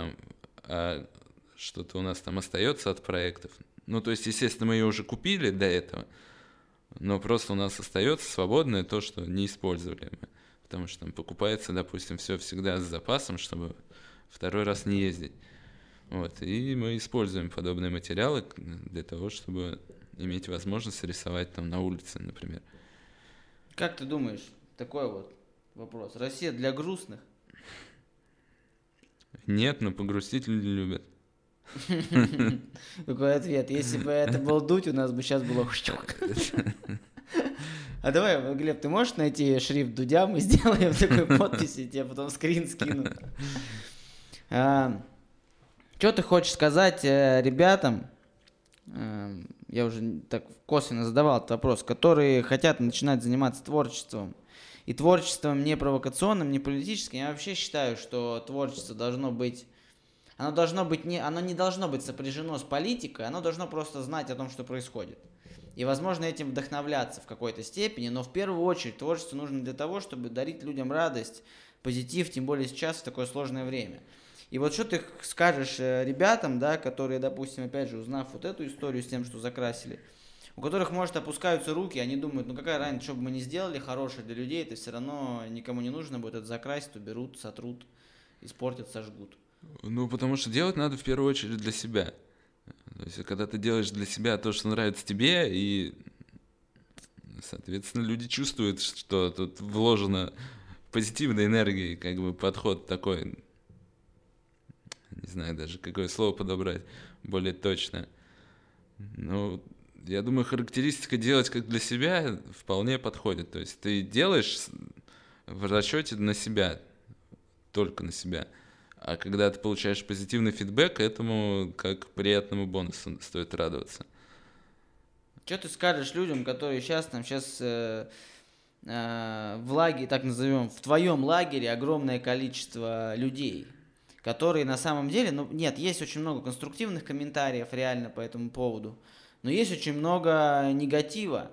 а что-то у нас остается от проектов. То есть, естественно, мы ее уже купили до этого, но просто у нас остается свободное то, что не использовали мы, потому что покупается, допустим, все всегда с запасом, чтобы... второй раз не ездить. И мы используем подобные материалы для того, чтобы иметь возможность рисовать на улице, например. Как ты думаешь, такой вопрос. Россия для грустных? Нет, но погрустить люди любят. Какой ответ? Если бы это был Дудь, у нас бы сейчас было... А давай, Глеб, ты можешь найти шрифт Дудя? Мы сделаем такую подпись, и тебе потом скрин скинут. Что ты хочешь сказать ребятам, я уже так косвенно задавал этот вопрос, которые хотят начинать заниматься творчеством, и творчеством не провокационным, не политическим. Я вообще считаю, что творчество оно не должно быть сопряжено с политикой, оно должно просто знать о том, что происходит. И, возможно, этим вдохновляться в какой-то степени, но в первую очередь творчество нужно для того, чтобы дарить людям радость, позитив, тем более сейчас в такое сложное время. И что ты скажешь ребятам, да, которые, допустим, опять же, узнав эту историю с тем, что закрасили, у которых, может, опускаются руки, они думают, какая разница, что бы мы ни сделали хорошее для людей, это все равно никому не нужно будет, это закрасить, уберут, сотрут, испортят, сожгут. Потому что делать надо в первую очередь для себя. То есть, когда ты делаешь для себя то, что нравится тебе, и, соответственно, люди чувствуют, что тут вложена позитивная энергия, как бы подход такой, не знаю даже, какое слово подобрать более точно. Ну, я думаю, характеристика «делать как для себя» вполне подходит. То есть ты делаешь в расчете на себя, только на себя. А когда ты получаешь позитивный фидбэк, этому как приятному бонусу стоит радоваться. Что ты скажешь людям, которые сейчас в лагере, так назовем, в твоем лагере огромное количество людей, которые на самом деле, есть очень много конструктивных комментариев реально по этому поводу, но есть очень много негатива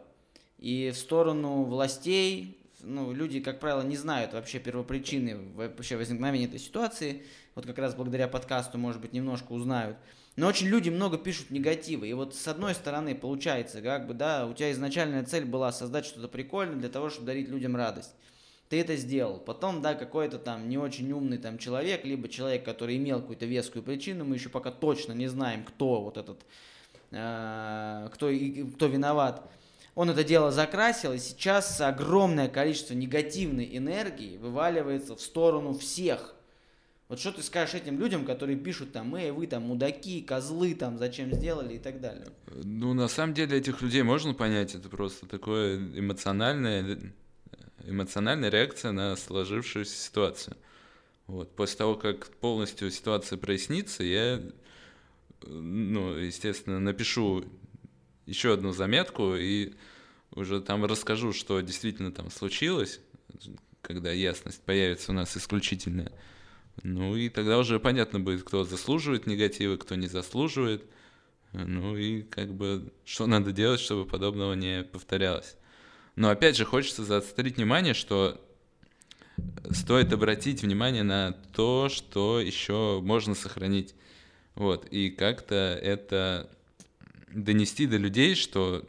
и в сторону властей. Люди, как правило, не знают вообще первопричины вообще возникновения этой ситуации. Вот как раз благодаря подкасту, может быть, немножко узнают. Но очень люди много пишут негатива. И вот с одной стороны, получается, у тебя изначальная цель была создать что-то прикольное для того, чтобы дарить людям радость. Ты это сделал. Потом, какой-то там не очень умный там человек, либо человек, который имел какую-то вескую причину, мы еще пока точно не знаем, кто виноват. Он это дело закрасил, и сейчас огромное количество негативной энергии вываливается в сторону всех. Вот что ты скажешь этим людям, которые пишут вы там мудаки, козлы там, зачем сделали и так далее? На самом деле этих людей можно понять, это просто такое эмоциональная реакция на сложившуюся ситуацию. Вот. После того, как полностью ситуация прояснится, я, естественно, напишу еще одну заметку и уже там расскажу, что действительно там случилось, когда ясность появится у нас исключительная. И тогда уже понятно будет, кто заслуживает негатива, кто не заслуживает. Что надо делать, чтобы подобного не повторялось. Но опять же хочется заострить внимание, что стоит обратить внимание на то, что еще можно сохранить. Вот. И как-то это донести до людей, что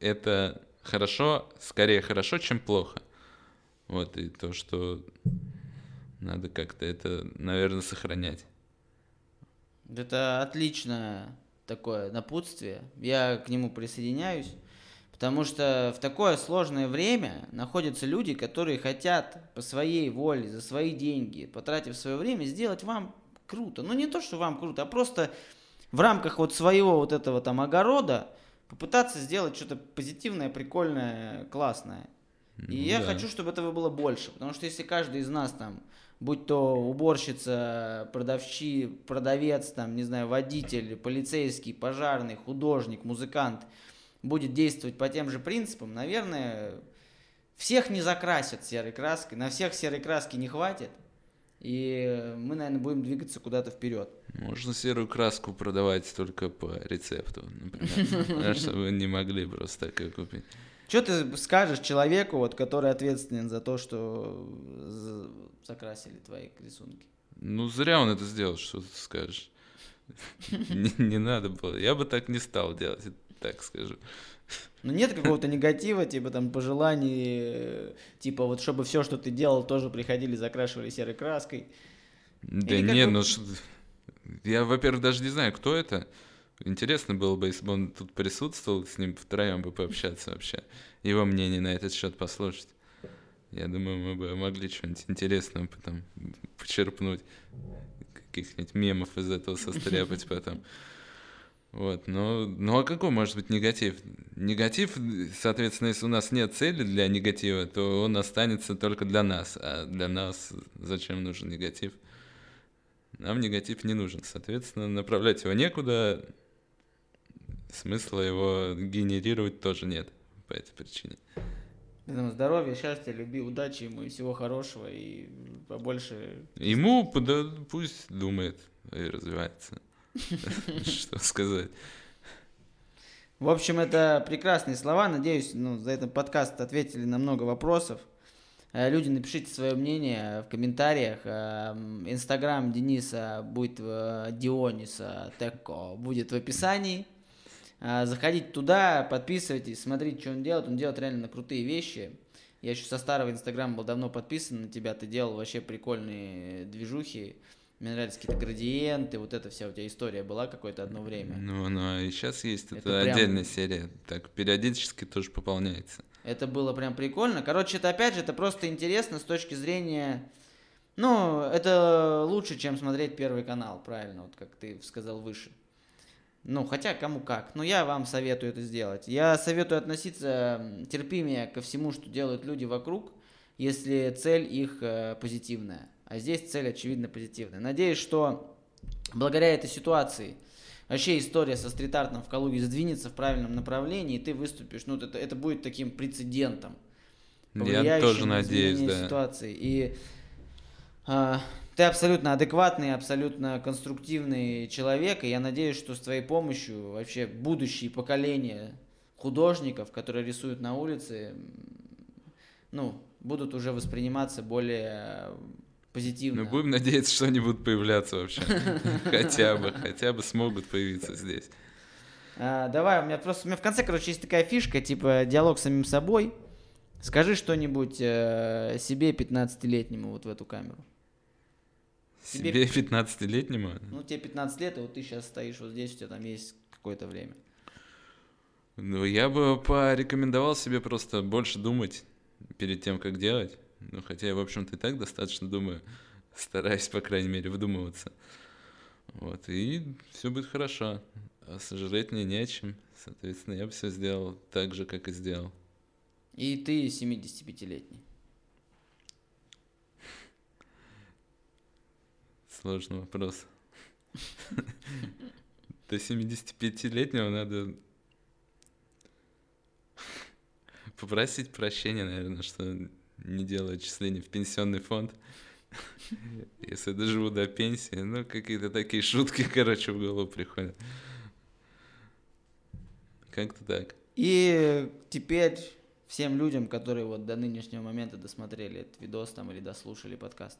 это хорошо, скорее хорошо, чем плохо. Вот, и то, что надо как-то это, наверное, сохранять. Это отличное такое напутствие. Я к нему присоединяюсь, потому что в такое сложное время находятся люди, которые хотят по своей воле, за свои деньги, потратив свое время, сделать вам круто. Не то, что вам круто, а просто в рамках вот своего вот этого там огорода попытаться сделать что-то позитивное, прикольное, классное. Я хочу, чтобы этого было больше, потому что если каждый из нас там, будь то уборщица, продавец, там, не знаю, водитель, полицейский, пожарный, художник, музыкант, будет действовать по тем же принципам, наверное, всех не закрасят серой краской, на всех серой краски не хватит. И мы, наверное, будем двигаться куда-то вперед. Можно серую краску продавать только по рецепту, например, чтобы вы не могли просто так ее купить. Что ты скажешь человеку, который ответственен за то, что закрасили твои рисунки? Зря он это сделал, что ты скажешь. Не надо было. Я бы так не стал делать, так скажу. Нет какого-то негатива, пожеланий, чтобы все, что ты делал, тоже приходили, закрашивали серой краской? Да или нет, я, во-первых, даже не знаю, кто это. Интересно было бы, если бы он тут присутствовал, с ним втроем бы пообщаться вообще, его мнение на этот счет послушать. Я думаю, мы бы могли что-нибудь интересное потом почерпнуть, каких-нибудь мемов из этого состряпать потом. Вот, а какой может быть негатив? Негатив, соответственно, если у нас нет цели для негатива, то он останется только для нас. А для нас зачем нужен негатив? Нам негатив не нужен. Соответственно, направлять его некуда, смысла его генерировать тоже нет по этой причине. Здоровья, счастья, любви, удачи ему и всего хорошего, и побольше... Ему пусть думает и развивается. Что сказать. В общем, это прекрасные слова. Надеюсь, за этот подкаст ответили на много вопросов. Люди, напишите свое мнение в комментариях. Инстаграм Дениса будет, Deonis Thekko, будет в описании. Заходите туда, подписывайтесь, смотрите, что он делает. Он делает реально крутые вещи. Я еще со старого Инстаграма был давно подписан на тебя. Ты делал вообще прикольные движухи. Мне нравятся какие-то градиенты, вот эта вся у тебя история была какое-то одно время. Ну, она и сейчас есть, это прям... отдельная серия, так периодически тоже пополняется. Это было прям прикольно. Короче, это опять же, это просто интересно с точки зрения... Ну, это лучше, чем смотреть Первый канал, правильно, вот как ты сказал выше. Ну, хотя кому как. Но я вам советую это сделать. Я советую относиться терпимее ко всему, что делают люди вокруг, если цель их позитивная. А здесь цель, очевидно, позитивная. Надеюсь, что благодаря этой ситуации вообще история со стрит-артом в Калуге сдвинется в правильном направлении, и ты выступишь. Ну, это будет таким прецедентом, повлияющим на изменение ситуации. И ты абсолютно адекватный, абсолютно конструктивный человек, и я надеюсь, что с твоей помощью вообще будущие поколения художников, которые рисуют на улице, ну, будут уже восприниматься более... позитивно. Ну, будем надеяться, что они будут появляться вообще. Хотя бы смогут появиться здесь. Давай, у меня в конце, короче, есть такая фишка, типа диалог с самим собой. Скажи что-нибудь себе 15-летнему вот в эту камеру. Себе 15-летнему? Ну, тебе 15 лет, и вот ты сейчас стоишь вот здесь, у тебя там есть какое-то время. Ну, я бы порекомендовал себе просто больше думать перед тем, как делать. Ну, хотя я, в общем-то, и так достаточно думаю, стараюсь, по крайней мере, вдумываться. Вот, и все будет хорошо. А сожалеть мне не о чем. Соответственно, я бы все сделал так же, как и сделал. И ты 75-летний. Сложный вопрос. До 75-летнего надо... попросить прощения, наверное, что... не делаю отчисления в пенсионный фонд, если доживу до пенсии. Ну, какие-то такие шутки, короче, в голову приходят. Как-то так. И теперь всем людям, которые вот до нынешнего момента досмотрели этот видос там или дослушали подкаст.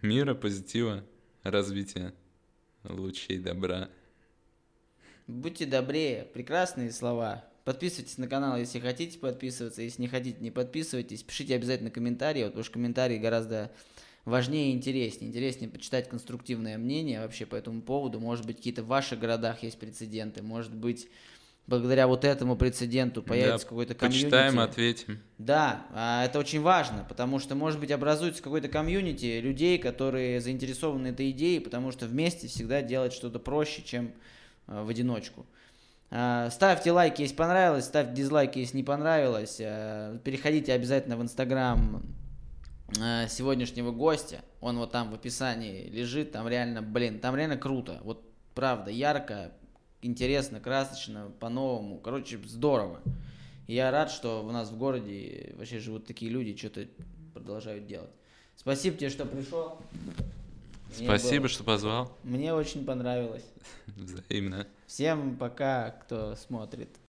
Мира, позитива, развития, лучей добра. Будьте добрее. Прекрасные слова. Подписывайтесь на канал, если хотите подписываться, если не хотите, не подписывайтесь. Пишите обязательно комментарии, вот, потому что комментарии гораздо важнее и интереснее. Интереснее почитать конструктивное мнение вообще по этому поводу. Может быть, какие-то в ваших городах есть прецеденты, может быть, благодаря вот этому прецеденту появится какой-то комьюнити. Почитаем, ответим. Да, это очень важно, потому что, может быть, образуется какой-то комьюнити людей, которые заинтересованы этой идеей, потому что вместе всегда делать что-то проще, чем в одиночку. Ставьте лайки, если понравилось, ставьте дизлайки, если не понравилось. Переходите обязательно в Инстаграм сегодняшнего гостя. Он вот там в описании лежит. Там реально, там реально круто. Вот правда, ярко, интересно, красочно, по-новому. Короче, здорово. Я рад, что у нас в городе вообще живут такие люди, что-то продолжают делать. Спасибо тебе, что пришел. Спасибо, что позвал. Мне очень понравилось. Взаимно. Всем пока, кто смотрит.